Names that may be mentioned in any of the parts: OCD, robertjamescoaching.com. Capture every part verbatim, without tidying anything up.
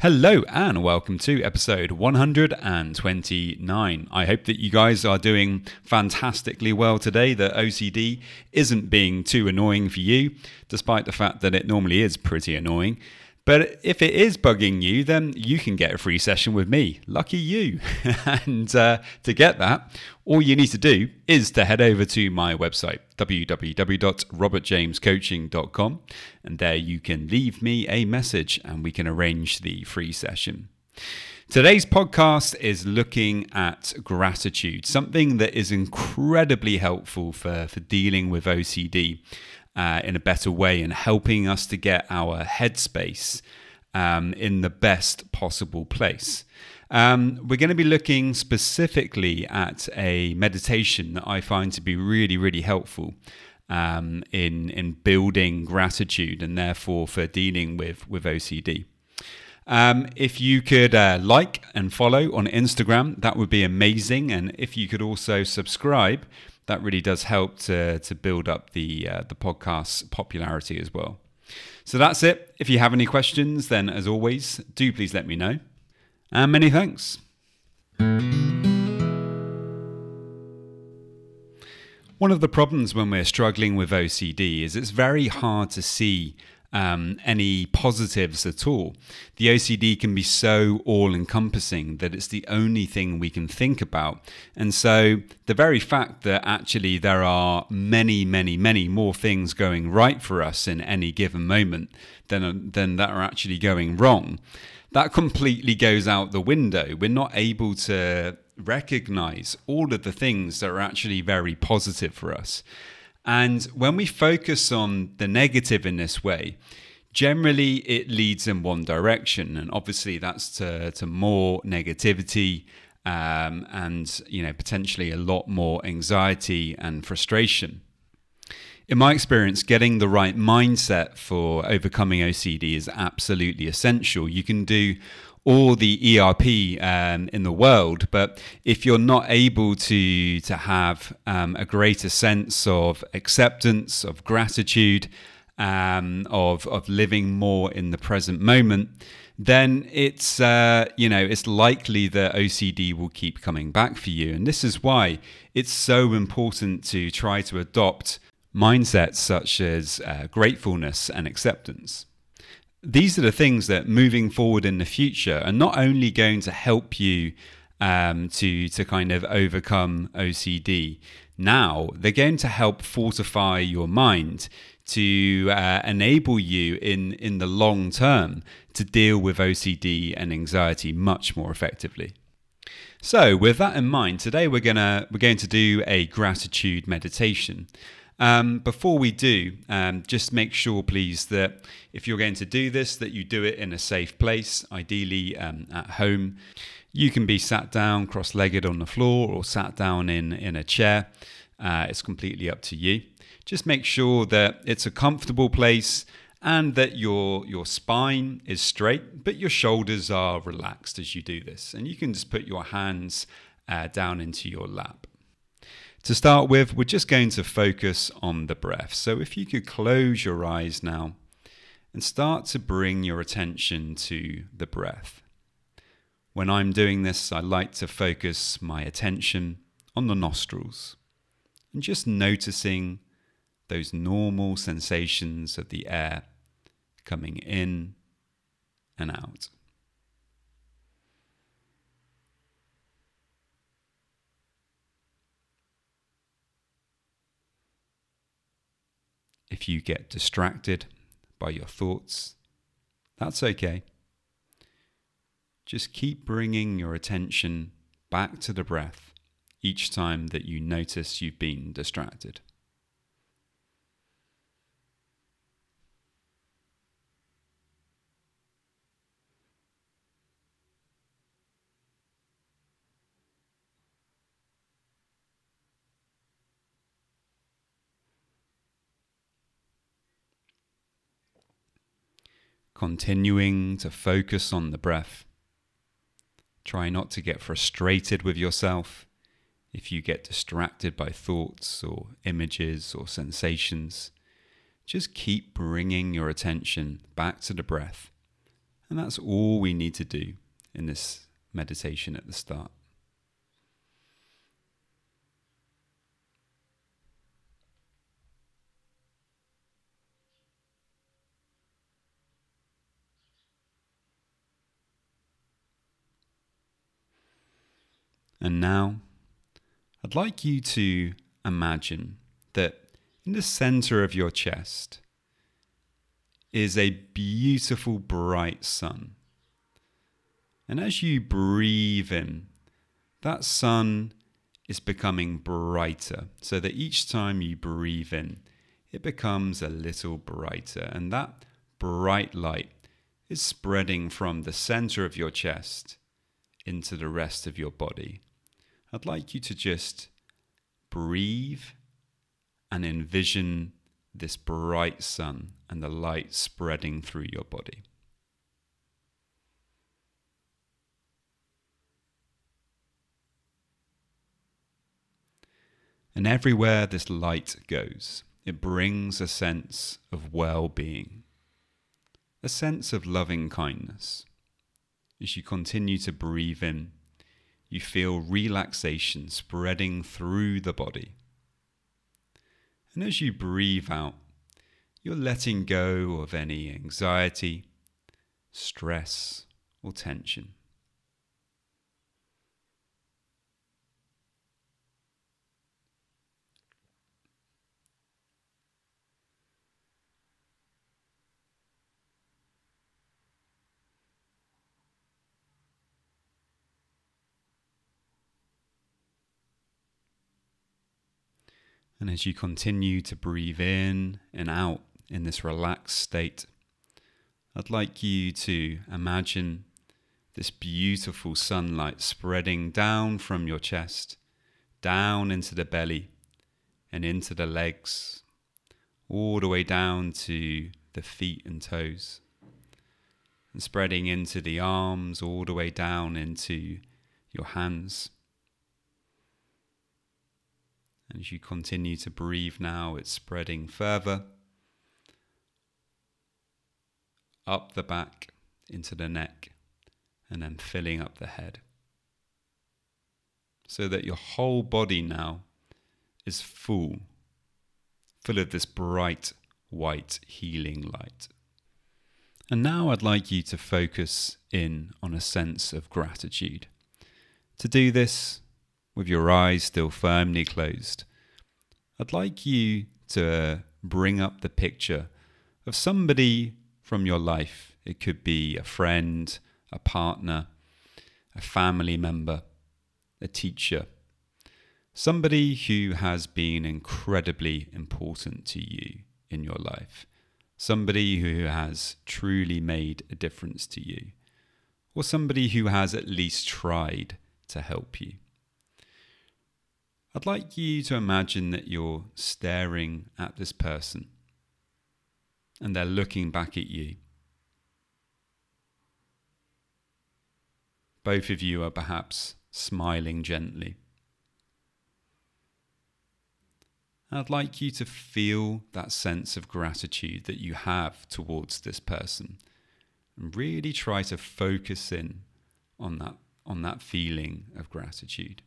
Hello and welcome to episode one hundred twenty-nine. I hope that you guys are doing fantastically well today, that O C D isn't being too annoying for you, despite the fact that it normally is pretty annoying. But if it is bugging you, then you can get a free session with me. Lucky you. And uh, to get that, all you need to do is to head over to my website, w w w dot robert james coaching dot com, and there you can leave me a message and we can arrange the free session. Today's podcast is looking at gratitude, something that is incredibly helpful for, for dealing with O C D uh, in a better way and helping us to get our headspace um, in the best possible place. Um, we're going to be looking specifically at a meditation that I find to be really, really helpful um, in, in building gratitude and therefore for dealing with, with O C D. Um, if you could uh, like and follow on Instagram, that would be amazing. And if you could also subscribe, that really does help to, to build up the, uh, the podcast's popularity as well. So that's it. If you have any questions, then as always, do please let me know. And many thanks. One of the problems when we're struggling with O C D is it's very hard to see um, any positives at all. The O C D can be so all-encompassing that it's the only thing we can think about. And so the very fact that actually there are many, many, many more things going right for us in any given moment than, than that are actually going wrong, that completely goes out the window. We're not able to recognize all of the things that are actually very positive for us. And when we focus on the negative in this way, generally it leads in one direction. And obviously that's to, to more negativity um, and, you know, potentially a lot more anxiety and frustration. In my experience, getting the right mindset for overcoming O C D is absolutely essential. You can do all the E R P um, in the world, but if you're not able to, to have um, a greater sense of acceptance, of gratitude, um, of, of living more in the present moment, then it's uh, you know it's likely that O C D will keep coming back for you. And this is why it's so important to try to adopt mindsets such as uh, gratefulness and acceptance. These are the things that moving forward in the future are not only going to help you um, to, to kind of overcome O C D now, they're going to help fortify your mind to uh, enable you in, in the long term to deal with O C D and anxiety much more effectively. So with that in mind, today we're gonna we're going to do a gratitude meditation. Um, before we do, um, just make sure, please, that if you're going to do this, that you do it in a safe place, ideally um, at home. You can be sat down, cross-legged on the floor or sat down in, in a chair. Uh, it's completely up to you. Just make sure that it's a comfortable place and that your, your spine is straight, but your shoulders are relaxed as you do this. And you can just put your hands uh, down into your lap. To start with, we're just going to focus on the breath. So if you could close your eyes now and start to bring your attention to the breath. When I'm doing this, I like to focus my attention on the nostrils and just noticing those normal sensations of the air coming in and out. If you get distracted by your thoughts, That's okay. Just keep bringing your attention back to the breath each time that you notice you've been distracted. Continuing to focus on the breath. Try not to get frustrated with yourself if you get distracted by thoughts or images or sensations. Just keep bringing your attention back to the breath. And that's all we need to do in this meditation at the start. And now, I'd like you to imagine that in the center of your chest is a beautiful bright sun. And as you breathe in, that sun is becoming brighter, so that each time you breathe in, it becomes a little brighter. And that bright light is spreading from the center of your chest into the rest of your body. I'd like you to just breathe and envision this bright sun and the light spreading through your body. And everywhere this light goes, it brings a sense of well-being, a sense of loving kindness. As you continue to breathe in, you feel relaxation spreading through the body. And as you breathe out, you're letting go of any anxiety, stress, or tension. And as you continue to breathe in and out in this relaxed state, I'd like you to imagine this beautiful sunlight spreading down from your chest, down into the belly and into the legs, all the way down to the feet and toes, and spreading into the arms, all the way down into your hands. As you continue to breathe now, it's spreading further, up the back, into the neck, and then filling up the head. So that your whole body now is full, full of this bright, white, healing light. And now I'd like you to focus in on a sense of gratitude. To do this, with your eyes still firmly closed, I'd like you to bring up the picture of somebody from your life. It could be a friend, a partner, a family member, a teacher, somebody who has been incredibly important to you in your life, somebody who has truly made a difference to you, or somebody who has at least tried to help you. I'd like you to imagine that you're staring at this person and they're looking back at you. Both of you are perhaps smiling gently. I'd like you to feel that sense of gratitude that you have towards this person and really try to focus in on that, on that feeling of gratitude.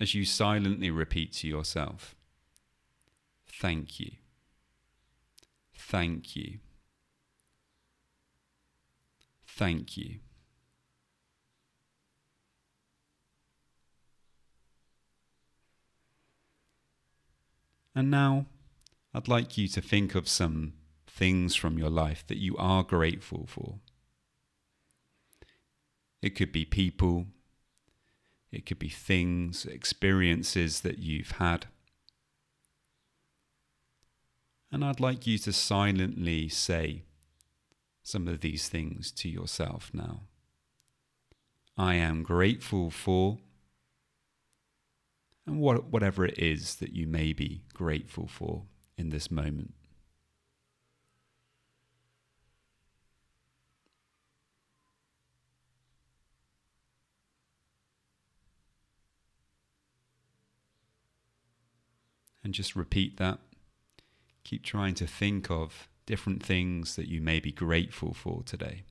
As you silently repeat to yourself, thank you, thank you, thank you. And now I'd like you to think of some things from your life that you are grateful for. It could be people, it could be things, experiences that you've had. And I'd like you to silently say some of these things to yourself now. I am grateful for, and what, whatever it is that you may be grateful for in this moment. And just repeat that. Keep trying to think of different things that you may be grateful for today.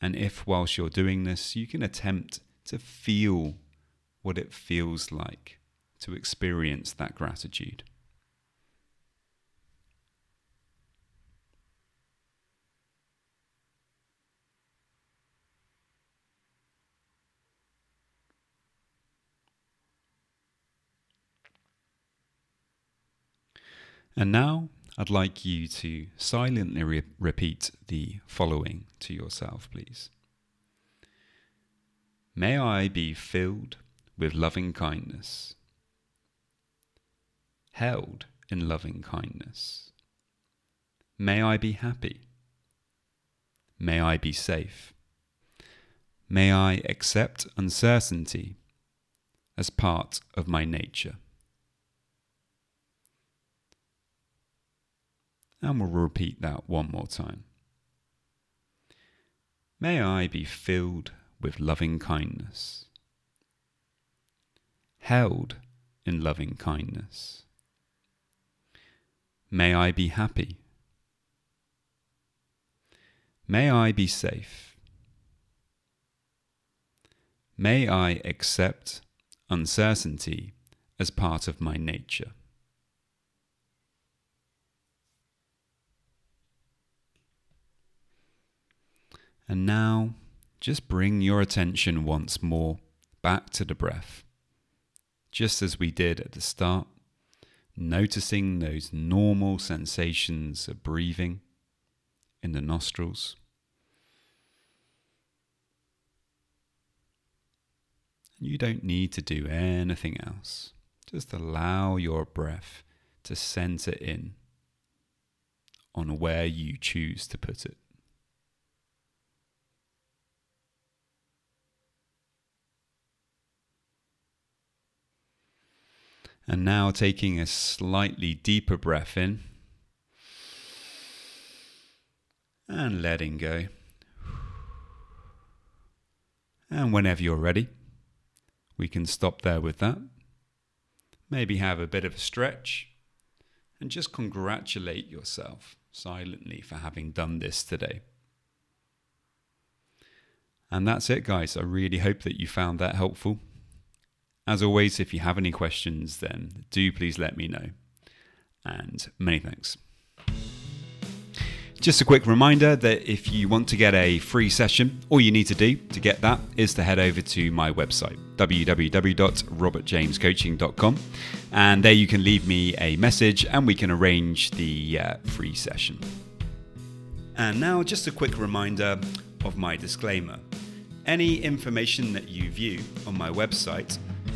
And if, whilst you're doing this, you can attempt to feel what it feels like to experience that gratitude. And now I'd like you to silently re- repeat the following to yourself, please. May I be filled with loving kindness, held in loving kindness. May I be happy. May I be safe. May I accept uncertainty as part of my nature. And we'll repeat that one more time. May I be filled with loving kindness, held in loving kindness. May I be happy. May I be safe. May I accept uncertainty as part of my nature. And now, just bring your attention once more back to the breath, just as we did at the start, noticing those normal sensations of breathing in the nostrils. You don't need to do anything else. Just allow your breath to center in on where you choose to put it. And now taking a slightly deeper breath in and letting go. And whenever you're ready, we can stop there with that. Maybe have a bit of a stretch and just congratulate yourself silently for having done this today. And that's it, guys. I really hope that you found that helpful. As always, if you have any questions, then do please let me know. And many thanks. Just a quick reminder that if you want to get a free session, all you need to do to get that is to head over to my website, w w w dot robert james coaching dot com. And there you can leave me a message and we can arrange the uh, free session. And now just a quick reminder of my disclaimer. Any information that you view on my website,